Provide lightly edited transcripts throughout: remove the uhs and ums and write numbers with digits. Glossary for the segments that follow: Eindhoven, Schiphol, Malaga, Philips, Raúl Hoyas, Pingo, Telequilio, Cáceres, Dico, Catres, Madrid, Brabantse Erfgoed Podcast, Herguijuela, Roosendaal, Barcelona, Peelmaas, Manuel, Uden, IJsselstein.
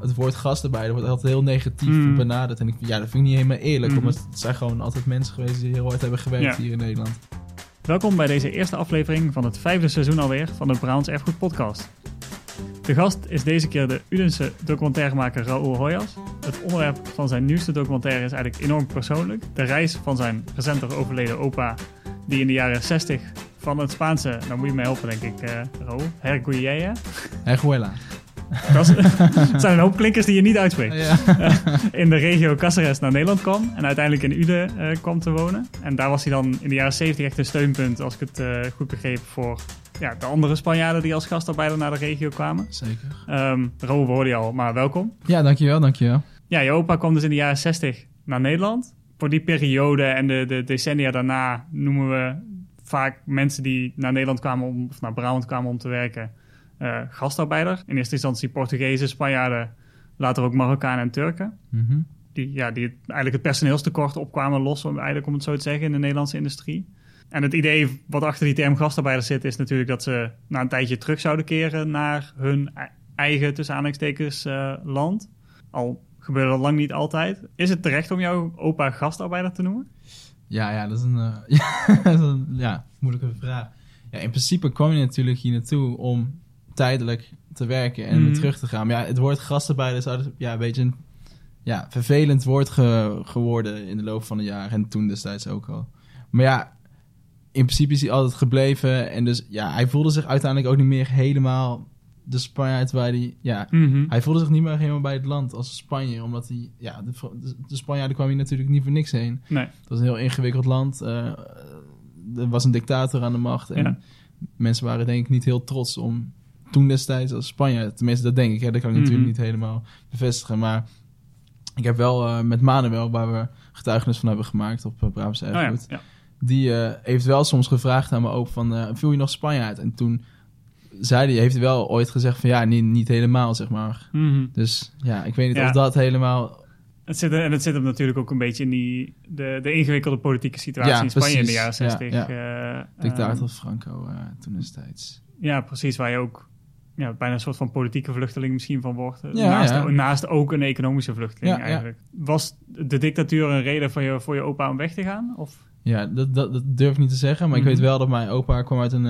het woord gast erbij, dat wordt altijd heel negatief benaderd. En ik vind, ja, dat vind ik niet helemaal eerlijk. Omdat het zijn gewoon altijd mensen geweest die heel hard hebben gewerkt hier in Nederland. Welkom bij deze eerste aflevering van het 5e seizoen alweer van de Brabantse Erfgoed Podcast. De gast is deze keer de Udense documentairemaker Raúl Hoyas. Het onderwerp van zijn nieuwste documentaire is eigenlijk enorm persoonlijk. De reis van zijn recenter overleden opa, die in de jaren 60 van het Spaanse, nou moet je mij helpen denk ik, Raúl, Herguijuela. Het zijn een hoop klinkers die je niet uitspreekt. Ja. In de regio Cáceres naar Nederland kwam en uiteindelijk in Uden kwam te wonen. En daar was hij dan in de jaren 70 echt een steunpunt, als ik het goed begreep, voor de andere Spanjaarden die als gastarbeider naar de regio kwamen. Zeker. Raúl, we hoorden je al, maar welkom. Ja, dankjewel. Ja, je opa kwam dus in de jaren 60 naar Nederland. Voor die periode en de decennia daarna noemen we vaak mensen die naar Nederland kwamen of naar Brabant kwamen om te werken. Gastarbeider. In eerste instantie Portugezen, Spanjaarden, later ook Marokkanen en Turken. Mm-hmm. Die eigenlijk het personeelstekort opkwamen los, om het zo te zeggen, in de Nederlandse industrie. En het idee wat achter die term gastarbeider zit, is natuurlijk dat ze na een tijdje terug zouden keren naar hun eigen, tussen aanhalingstekens, land. Al gebeurde dat lang niet altijd. Is het terecht om jouw opa gastarbeider te noemen? Ja, dat is een moeilijke vraag. Ja, in principe kwam je natuurlijk hier naartoe om tijdelijk te werken en weer terug te gaan. Maar ja, het woord gastarbeider is altijd, een beetje een vervelend woord geworden in de loop van de jaren. En toen destijds ook al. Maar ja, in principe is hij altijd gebleven. En dus hij voelde zich uiteindelijk ook niet meer helemaal de Spanjaard waar hij... Ja, hij voelde zich niet meer helemaal bij het land als Spanje. Omdat hij... Ja, de Spanjaarden kwamen hier natuurlijk niet voor niks heen. Nee. Het was een heel ingewikkeld land. Er was een dictator aan de macht. En mensen waren denk ik niet heel trots om... Toen destijds als Spanjaard, tenminste dat denk ik. Hè, dat kan ik natuurlijk niet helemaal bevestigen. Maar ik heb wel met Manuel, waar we getuigenis van hebben gemaakt op Brabantse Erfgoed. Die heeft wel soms gevraagd aan mijn opa van, viel je nog Spanjaard? En toen zei hij, heeft hij wel ooit gezegd van niet helemaal, zeg maar. Mm-hmm. Dus ik weet niet of dat helemaal... Het zit hem natuurlijk ook een beetje in de ingewikkelde politieke situatie in Spanje in de jaren 60. Ja. Dictator Franco toen destijds. Ja, precies, waar je ook... Ja, bijna een soort van politieke vluchteling misschien van wordt. Naast ook een economische vluchteling eigenlijk. Ja. Was de dictatuur een reden voor je opa om weg te gaan? Of? Ja, dat durf ik niet te zeggen. Maar ik weet wel dat mijn opa kwam uit een...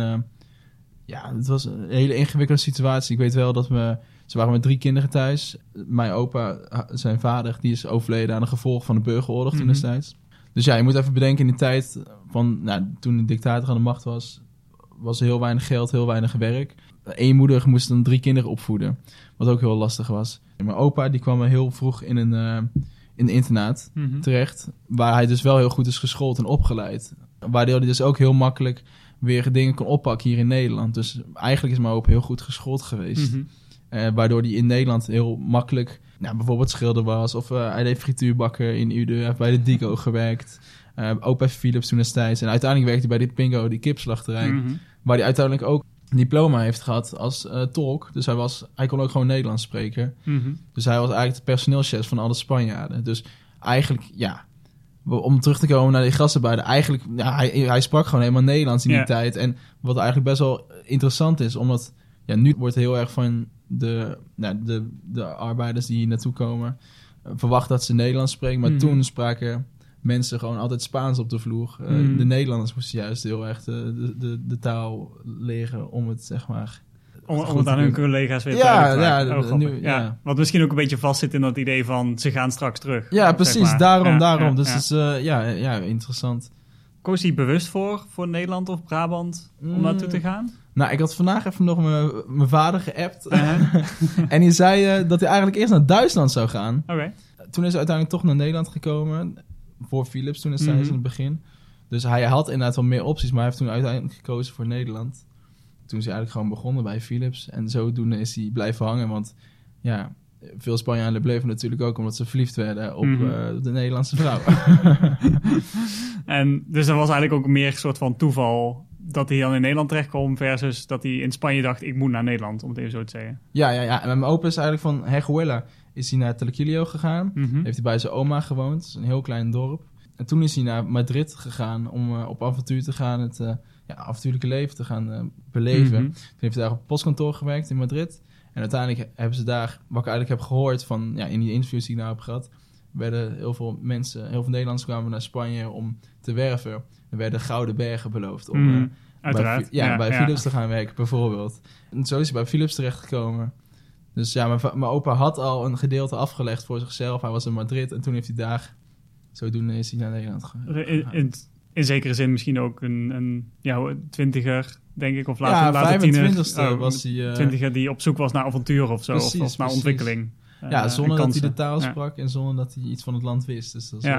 het was een hele ingewikkelde situatie. Ik weet wel dat ze waren met 3 kinderen thuis. Mijn opa, zijn vader, die is overleden aan de gevolgen van de burgeroorlog toen destijds. Dus je moet even bedenken in die tijd van... toen de dictator aan de macht was heel weinig geld, heel weinig werk. Eén moeder moest dan 3 kinderen opvoeden, wat ook heel lastig was. En mijn opa die kwam heel vroeg in een internaat terecht, waar hij dus wel heel goed is geschoold en opgeleid. Waardoor hij dus ook heel makkelijk weer dingen kon oppakken hier in Nederland. Dus eigenlijk is mijn opa heel goed geschoold geweest. Waardoor hij in Nederland heel makkelijk bijvoorbeeld schilder was, of hij deed frituurbakken in Uden, hij heeft bij de Dico gewerkt. Opa Philips toen destijds. En uiteindelijk werkte hij bij de Pingo, die kipslachterij. Waar hij uiteindelijk ook een diploma heeft gehad als tolk. Dus hij kon ook gewoon Nederlands spreken. Dus hij was eigenlijk de personeelschef van alle Spanjaarden. Dus eigenlijk, om terug te komen naar die gastarbeider. Eigenlijk, hij sprak gewoon helemaal Nederlands in die tijd. En wat eigenlijk best wel interessant is. Omdat nu wordt heel erg van de arbeiders die hier naartoe komen... verwacht dat ze Nederlands spreken. Maar toen spraken... mensen gewoon altijd Spaans op de vloer. De Nederlanders moesten juist heel erg de taal leren om het, zeg maar... Om het aan hun collega's weer te maken. Wat misschien ook een beetje vastzit in dat idee van... ze gaan straks terug. Ja, precies. Zeg maar. Daarom. Ja, dus het is interessant. Koos je bewust voor Nederland of Brabant om naartoe te gaan? Nou, ik had vandaag even nog mijn vader geappt. Uh-huh. En die zei dat hij eigenlijk eerst naar Duitsland zou gaan. Okay. Toen is hij uiteindelijk toch naar Nederland gekomen... voor Philips toen destijds in het begin. Dus hij had inderdaad wel meer opties... maar hij heeft toen uiteindelijk gekozen voor Nederland. Toen is hij eigenlijk gewoon begonnen bij Philips. En zodoende is hij blijven hangen. Want veel Spanjaarden bleven natuurlijk ook... omdat ze verliefd werden op de Nederlandse vrouw. En dus er was eigenlijk ook meer een soort van toeval... dat hij dan in Nederland terechtkwam... versus dat hij in Spanje dacht... ik moet naar Nederland, om het even zo te zeggen. Ja. En mijn opa is eigenlijk van Herguijuela... is hij naar Telequilio gegaan. Heeft hij bij zijn oma gewoond. Dat is een heel klein dorp. En toen is hij naar Madrid gegaan om op avontuur te gaan. Het avontuurlijke leven te gaan beleven. Toen heeft hij daar op het postkantoor gewerkt in Madrid. En uiteindelijk hebben ze daar, wat ik eigenlijk heb gehoord van ja, in die interviews die ik nou heb gehad, werden heel veel mensen, heel veel Nederlanders kwamen naar Spanje om te werven. Er werden gouden bergen beloofd om bij Philips te gaan werken bijvoorbeeld. En zo is hij bij Philips terechtgekomen. Dus ja, mijn opa had al een gedeelte afgelegd voor zichzelf. Hij was in Madrid en toen heeft hij daar, zodoende is hij naar Nederland gegaan. In zekere zin misschien ook een twintiger, denk ik, of later tiener. Was hij... twintiger die op zoek was naar avontuur of zo, precies, of naar ontwikkeling. Ja, zonder dat hij de taal sprak en zonder dat hij iets van het land wist. Dus dat is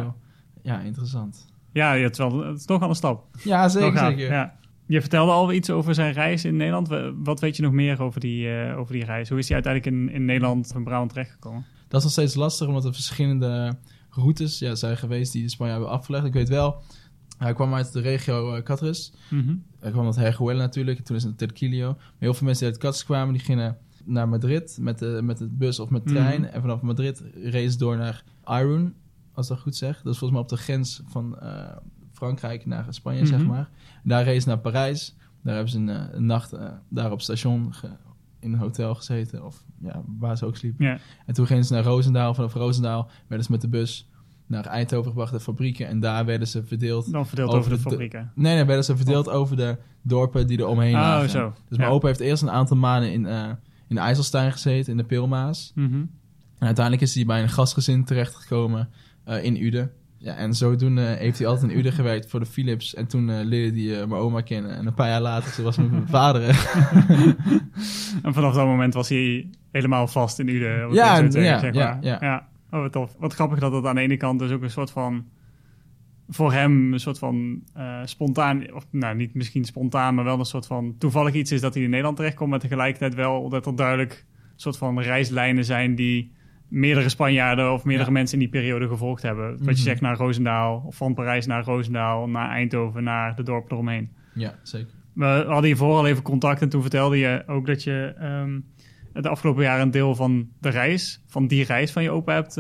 wel interessant. Ja, het is toch al een stap. Ja, zeker. Ja. Je vertelde al iets over zijn reis in Nederland. Wat weet je nog meer over die reis? Hoe is hij uiteindelijk in Nederland van Brabant terechtgekomen? Dat is nog steeds lastig, omdat er verschillende routes zijn geweest die de Spanjaarden hebben afgelegd. Ik weet wel, hij kwam uit de regio Catres. Mm-hmm. Hij kwam uit Herguijuela natuurlijk, en toen is het Telequilio. Maar heel veel mensen die uit Catres kwamen, die gingen naar Madrid met de bus of met de trein. Mm-hmm. En vanaf Madrid rees door naar Irun, als dat goed zeg. Dat is volgens mij op de grens van Frankrijk naar Spanje, mm-hmm, zeg maar. Daar rees naar Parijs. Daar hebben ze een nacht daar op station in een hotel gezeten. Of ja, waar ze ook sliepen. Yeah. En toen gingen ze naar Roosendaal. Vanaf Roosendaal werden ze met de bus naar Eindhoven gebracht, de fabrieken. En daar werden ze verdeeld. Dan verdeeld over de fabrieken? Nee, werden ze verdeeld over de dorpen die er omheen lagen. Zo. Dus mijn opa heeft eerst een aantal maanden in IJsselstein gezeten, in de Peelmaas. Mm-hmm. En uiteindelijk is hij bij een gastgezin terechtgekomen in Uden. Ja, en zodoende heeft hij altijd in Uden gewerkt voor de Philips. En toen leerde hij mijn oma kennen. En een paar jaar later was hij met mijn vader. En vanaf dat moment was hij helemaal vast in Uden. Ja. Oh, wat tof. Wat grappig dat aan de ene kant dus ook een soort van, voor hem een soort van spontaan, of nou niet misschien spontaan, maar wel een soort van toevallig iets is dat hij in Nederland terechtkomt, maar tegelijkertijd wel dat er duidelijk een soort van reislijnen zijn die meerdere Spanjaarden of meerdere mensen in die periode gevolgd hebben. Wat je zegt, naar Roosendaal, of van Parijs naar Roosendaal, naar Eindhoven, naar de dorpen eromheen. Ja, zeker. We hadden hiervoor al even contact en toen vertelde je ook dat je het afgelopen jaar een deel van de reis, van die reis van je opa hebt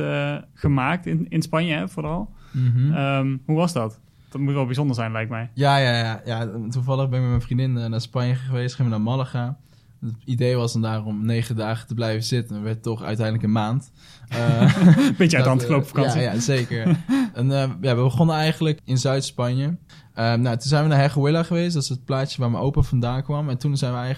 gemaakt in Spanje, hè, vooral. Mm-hmm. Hoe was dat? Dat moet wel bijzonder zijn, lijkt mij. Ja. Toevallig ben ik met mijn vriendin naar Spanje geweest, gingen we naar Malaga. Het idee was dan daarom 9 dagen te blijven zitten. Dat werd toch uiteindelijk een maand. Beetje uit de hand gelopen vakantie. Ja, zeker. En we begonnen eigenlijk in Zuid-Spanje. Toen zijn we naar Herguijuela geweest. Dat is het plaatsje waar mijn opa vandaan kwam. En toen zijn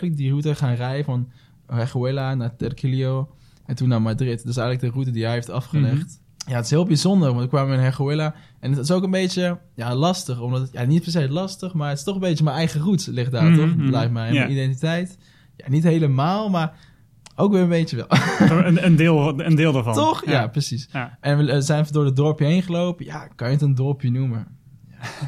we die route gaan rijden van Herguijuela naar Telequilio en toen naar Madrid. Dat is eigenlijk de route die hij heeft afgelegd. Mm-hmm. Ja, het is heel bijzonder, want we kwamen in Herguijuela en het is ook een beetje lastig, omdat het niet per se lastig, maar het is toch een beetje mijn eigen route ligt daar, mm-hmm, toch? Dat blijft mijn identiteit. Ja, niet helemaal, maar ook weer een beetje wel. Een deel daarvan. Toch? Ja, precies. Ja. En we zijn door het dorpje heen gelopen. Ja, kan je het een dorpje noemen?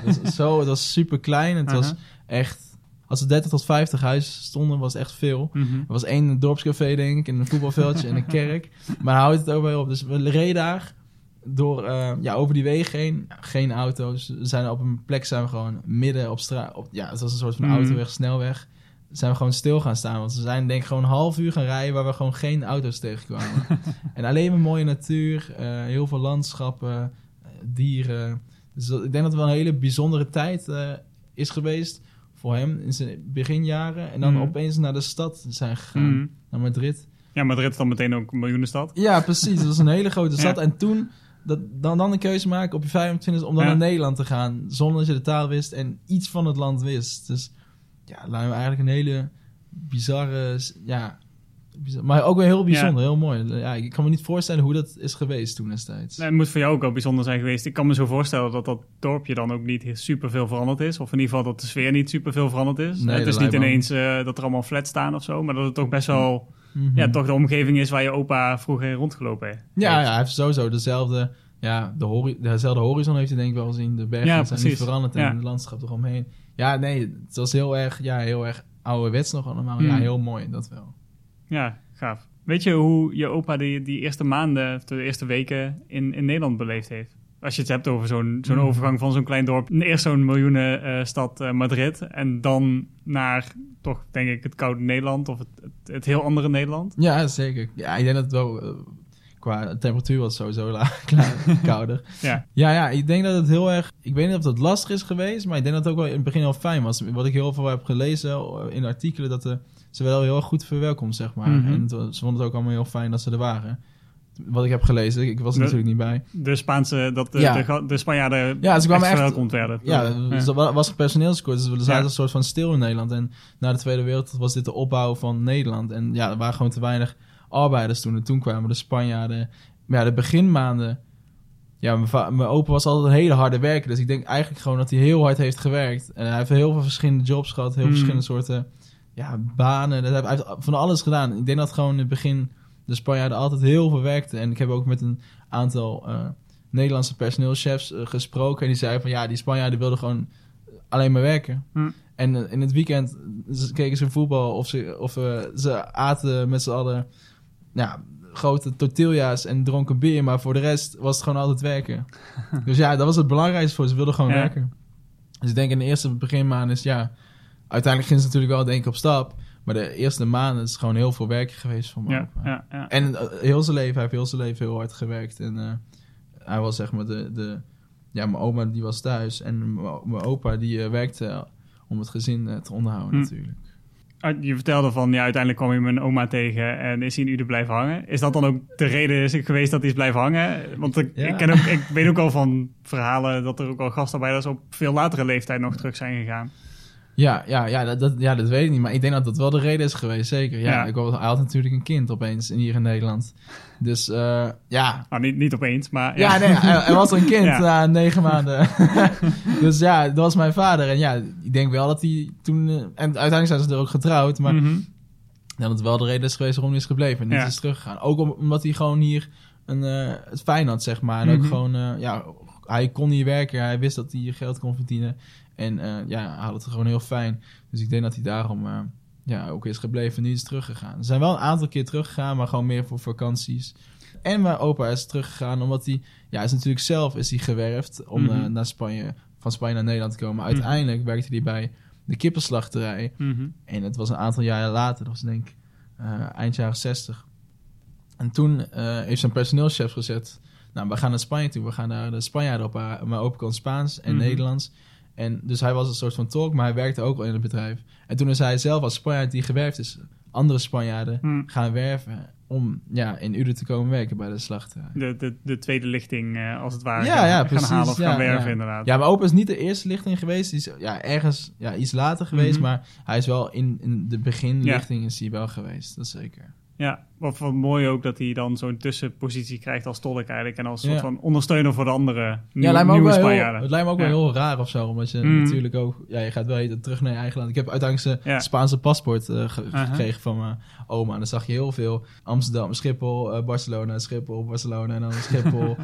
Ja, het was super klein. Het was echt, als er 30 tot 50 huizen stonden, was het echt veel. Mm-hmm. Er was 1 dorpscafé, denk ik, en een voetbalveldje en een kerk. Maar houdt het ook wel op. Dus we reden daar door, over die wegen heen. Ja, geen auto's. We zijn op een plek, zijn we gewoon midden op straat. Het was een soort van autoweg, snelweg. Zijn we gewoon stil gaan staan. Want we zijn denk ik gewoon een half uur gaan rijden waar we gewoon geen auto's tegenkwamen. En alleen maar mooie natuur, heel veel landschappen, dieren. Dus ik denk dat het wel een hele bijzondere tijd is geweest voor hem in zijn beginjaren. En dan opeens naar de stad zijn gegaan. Mm. Naar Madrid. Ja, Madrid is dan meteen ook een miljoenenstad. Ja, precies. Het was een hele grote stad. Ja. En toen dan de keuze maken op je 25 om dan naar Nederland te gaan. Zonder dat je de taal wist en iets van het land wist. Dus laten we eigenlijk een hele bizarre... maar ook weer heel bijzonder, heel mooi. Ja, ik kan me niet voorstellen hoe dat is geweest toen destijds. Nee, het moet voor jou ook wel bijzonder zijn geweest. Ik kan me zo voorstellen dat dat dorpje dan ook niet superveel veranderd is. Of in ieder geval dat de sfeer niet superveel veranderd is. Nee, het is niet ineens dat er allemaal flats staan of zo. Maar dat het toch best wel toch de omgeving is waar je opa vroeger rondgelopen heeft. Ja, hij heeft sowieso dezelfde, dezelfde horizon heeft hij denk ik wel gezien. De bergen zijn niet veranderd en het landschap eromheen. Ja, nee, het was heel erg ouderwets nog allemaal. Ja, heel mooi, dat wel. Ja, gaaf. Weet je hoe je opa die eerste maanden, of de eerste weken in Nederland beleefd heeft? Als je het hebt over zo'n overgang van zo'n klein dorp. Eerst zo'n miljoenenstad Madrid. En dan naar, toch denk ik, het koude Nederland of het heel andere Nederland. Ja, zeker. Ja, ik denk dat het wel, qua temperatuur was sowieso kouder. Ja, ik denk dat het heel erg, ik weet niet of dat lastig is geweest, maar ik denk dat het ook wel in het begin heel fijn was. Wat ik heel veel heb gelezen in artikelen, dat de ze werden al heel erg goed verwelkomd, zeg maar. Mm-hmm. En ze vonden het ook allemaal heel fijn dat ze er waren. Wat ik heb gelezen, ik was er natuurlijk niet bij. De Spaanse, de Spanjaarden ze kwamen echt verwelkomd werden. Ja. Dus dat was personeelskort. Dus we zaten een soort van stil in Nederland. En na de Tweede Wereldoorlog was dit de opbouw van Nederland. En ja, er waren gewoon te weinig arbeiders toen. En toen kwamen de Spanjaarden. Maar ja, de beginmaanden... Ja, mijn opa was altijd een hele harde werker. Dus ik denk eigenlijk gewoon dat hij heel hard heeft gewerkt. En hij heeft heel veel verschillende jobs gehad. Heel verschillende soorten banen. Hij heeft van alles gedaan. Ik denk dat gewoon in het begin de Spanjaarden altijd heel veel werkten. En ik heb ook met een aantal Nederlandse personeelschefs gesproken. En die zeiden van die Spanjaarden wilden gewoon alleen maar werken. En in het weekend keken ze voetbal of ze aten met z'n allen... grote tortilla's en dronken bier, maar voor de rest was het gewoon altijd werken. Dus dat was het belangrijkste voor ze. Wilden gewoon werken. Dus ik denk in de eerste beginmaanden is uiteindelijk gingen ze natuurlijk wel denk ik op stap, maar de eerste maanden is gewoon heel veel werken geweest van mijn opa. Ja. En hij heeft heel zijn leven heel hard gewerkt en hij was zeg maar mijn oma die was thuis en mijn opa die werkte om het gezin te onderhouden natuurlijk. Je vertelde van, uiteindelijk kwam je mijn oma tegen en is hij in Uden blijven hangen. Is dat dan ook de reden geweest dat hij is blijven hangen? Want ik weet ook al van verhalen dat er ook al gastarbeiders op veel latere leeftijd nog terug zijn gegaan. Dat weet ik niet. Maar ik denk dat dat wel de reden is geweest, zeker. Hij had natuurlijk een kind opeens hier in Nederland. Dus niet opeens, maar... hij was een kind na 9 maanden. Dus dat was mijn vader. En ik denk wel dat hij toen... en uiteindelijk zijn ze er ook getrouwd, maar... Mm-hmm. Dat het wel de reden is geweest waarom hij is gebleven en niet is teruggegaan. Ook omdat hij gewoon hier het fijn had, zeg maar. En ook gewoon... hij kon hier werken, hij wist dat hij hier geld kon verdienen... En hij had het gewoon heel fijn. Dus ik denk dat hij daarom ook is gebleven. Nu is teruggegaan. Ze zijn wel een aantal keer teruggegaan, maar gewoon meer voor vakanties. En mijn opa is teruggegaan, omdat hij... Ja, is natuurlijk zelf is hij gewerfd om naar Spanje, van Spanje naar Nederland te komen. Uiteindelijk werkte hij bij de kippenslachterij. Mm-hmm. En het was een aantal jaren later. Dat was denk ik eind jaren 60. En toen heeft zijn personeelschef gezegd... Nou, we gaan naar Spanje toe. We gaan naar de Spanjaarden op. Mijn opa kon Spaans en Nederlands... En dus hij was een soort van tolk, maar hij werkte ook al in het bedrijf. En toen is hij zelf als Spanjaard die gewerfd is, andere Spanjaarden gaan werven om in Uden te komen werken bij de slachterij. De tweede lichting als het ware precies, halen of gaan werven inderdaad. Ja, mijn opa is niet de eerste lichting geweest. Die is ergens iets later geweest, maar hij is wel in de beginlichting is hij wel geweest, dat is zeker. Ja, wat mooi ook dat hij dan zo'n tussenpositie krijgt als tolk eigenlijk... en als soort van ondersteuner voor de andere nieuwe Spanjaarden. Het lijkt me ook wel heel raar of zo, omdat je natuurlijk ook... Ja, je gaat wel terug naar je eigen land. Ik heb uiteindelijk een Spaanse paspoort gekregen van mijn oma. En dan zag je heel veel Amsterdam, Schiphol, Barcelona, Barcelona... en dan Schiphol,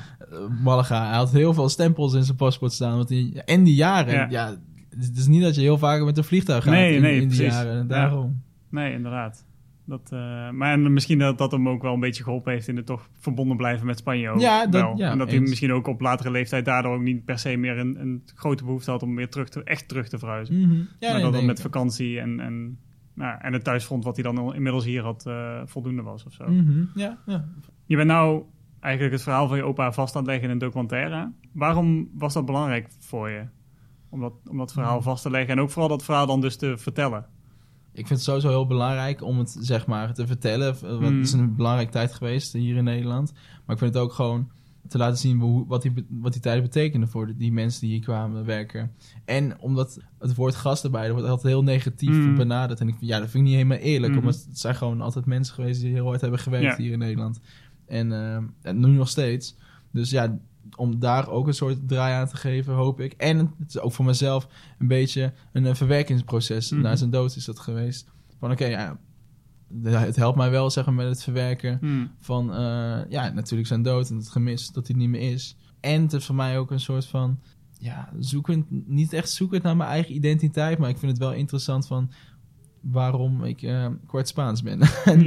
Malaga. Hij had heel veel stempels in zijn paspoort staan. Want die jaren... Ja, het is niet dat je heel vaak met een vliegtuig gaat in die jaren. En daarom. Ja. Nee, inderdaad. Maar misschien dat hem ook wel een beetje geholpen heeft... in het toch verbonden blijven met Spanje ook. En dat hij misschien ook op latere leeftijd... daardoor ook niet per se meer een grote behoefte had... om weer terug te verhuizen. Mm-hmm. Ja, maar dat met vakantie en het thuisfront... wat hij dan inmiddels hier had voldoende was of zo. Mm-hmm. Ja. Je bent nou eigenlijk het verhaal van je opa vast aan het leggen in een documentaire. Waarom was dat belangrijk voor je? Om dat verhaal vast te leggen en ook vooral dat verhaal dan dus te vertellen. Ik vind het sowieso heel belangrijk om het zeg maar te vertellen. Het is een belangrijke tijd geweest hier in Nederland. Maar ik vind het ook gewoon te laten zien wat die tijd betekende voor die mensen die hier kwamen werken. En omdat het woord gastarbeider wordt altijd heel negatief benaderd. En ik, dat vind ik niet helemaal eerlijk. Omdat het zijn gewoon altijd mensen geweest die heel hard hebben gewerkt hier in Nederland. En nu nog steeds. Dus om daar ook een soort draai aan te geven, hoop ik. En het is ook voor mezelf een beetje een verwerkingsproces. Na zijn dood is dat geweest. Van het helpt mij wel, zeg maar, met het verwerken. Van, natuurlijk zijn dood en het gemis dat hij niet meer is. En het is voor mij ook een soort van, niet echt zoekend naar mijn eigen identiteit. Maar ik vind het wel interessant van... waarom ik kwart Spaans ben. Een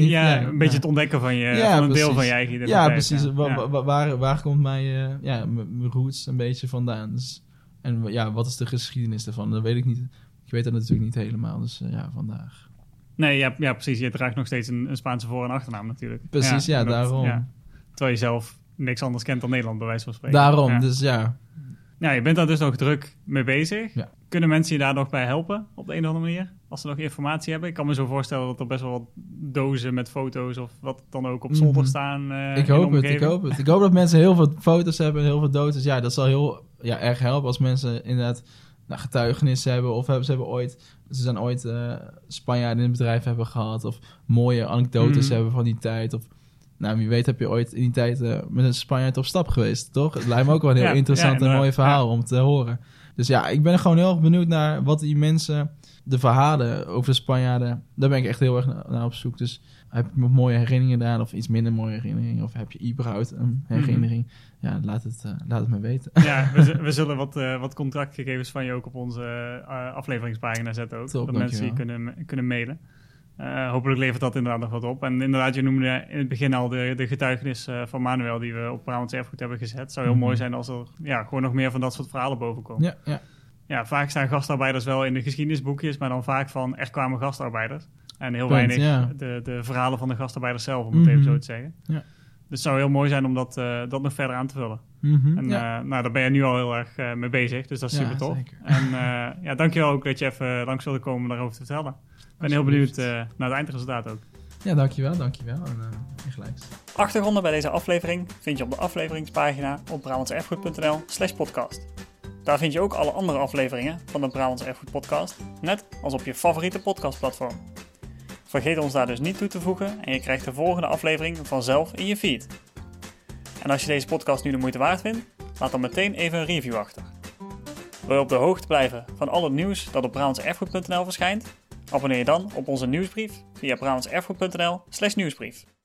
beetje het ontdekken van je... van een deel van je eigen identiteit. Ja, precies. Ja. Waar komt mijn roots een beetje vandaan? Dus, en wat is de geschiedenis daarvan? Dat weet ik niet. Ik weet dat natuurlijk niet helemaal. Dus vandaag. Nee, precies. Je draagt nog steeds een Spaanse voor- en achternaam natuurlijk. Precies, daarom. Terwijl je zelf niks anders kent dan Nederland, bij wijze van spreken. Daarom, dus Nou, je bent daar dus nog druk mee bezig. Ja. Kunnen mensen je daar nog bij helpen op de een of andere manier? Als ze nog informatie hebben? Ik kan me zo voorstellen dat er best wel wat dozen met foto's of wat dan ook op zolder staan. Ik hoop het. Ik hoop dat mensen heel veel foto's hebben en heel veel dozen. Ja, dat zal heel erg helpen als mensen inderdaad getuigenissen hebben. Of ze zijn ooit Spanjaarden in het bedrijf hebben gehad. Of mooie anekdotes hebben van die tijd. Of wie weet heb je ooit in die tijd met een Spanjaard op stap geweest, toch? Het lijkt me ook wel een heel interessant en mooi verhaal om te horen. Dus ja, ik ben gewoon heel erg benieuwd naar wat die mensen, de verhalen over de Spanjaarden, daar ben ik echt heel erg naar op zoek. Dus heb je nog mooie herinneringen daar of iets minder mooie herinneringen? Of heb je überhaupt een herinnering? Ja, laat het me weten. Ja, we zullen wat contactgegevens van je ook op onze afleveringspagina zetten ook. Top, dat mensen je kunnen mailen. Hopelijk levert dat inderdaad nog wat op. En inderdaad, je noemde in het begin al de getuigenis van Manuel die we op Brabantse Erfgoed hebben gezet. Het zou heel mooi zijn als er gewoon nog meer van dat soort verhalen boven komen. Ja, ja. Ja, vaak staan gastarbeiders wel in de geschiedenisboekjes, maar dan vaak van er kwamen gastarbeiders. En heel weinig de verhalen van de gastarbeiders zelf, om het even zo te zeggen. Ja. Dus het zou heel mooi zijn om dat nog verder aan te vullen. Daar ben je nu al heel erg mee bezig, dus dat is super tof. Zeker. En dankjewel ook dat je even langs wilde komen om daarover te vertellen. Ik ben heel benieuwd naar het eindresultaat ook. Ja, dankjewel. En gelijk. Achtergronden bij deze aflevering vind je op de afleveringspagina op brabantseerfgoed.nl/podcast. Daar vind je ook alle andere afleveringen van de Brabantse Erfgoed Podcast, net als op je favoriete podcastplatform. Vergeet ons daar dus niet toe te voegen en je krijgt de volgende aflevering vanzelf in je feed. En als je deze podcast nu de moeite waard vindt, laat dan meteen even een review achter. Wil je op de hoogte blijven van al het nieuws dat op brabantseerfgoed.nl verschijnt? Abonneer je dan op onze nieuwsbrief via brabantseerfgoed.nl/nieuwsbrief.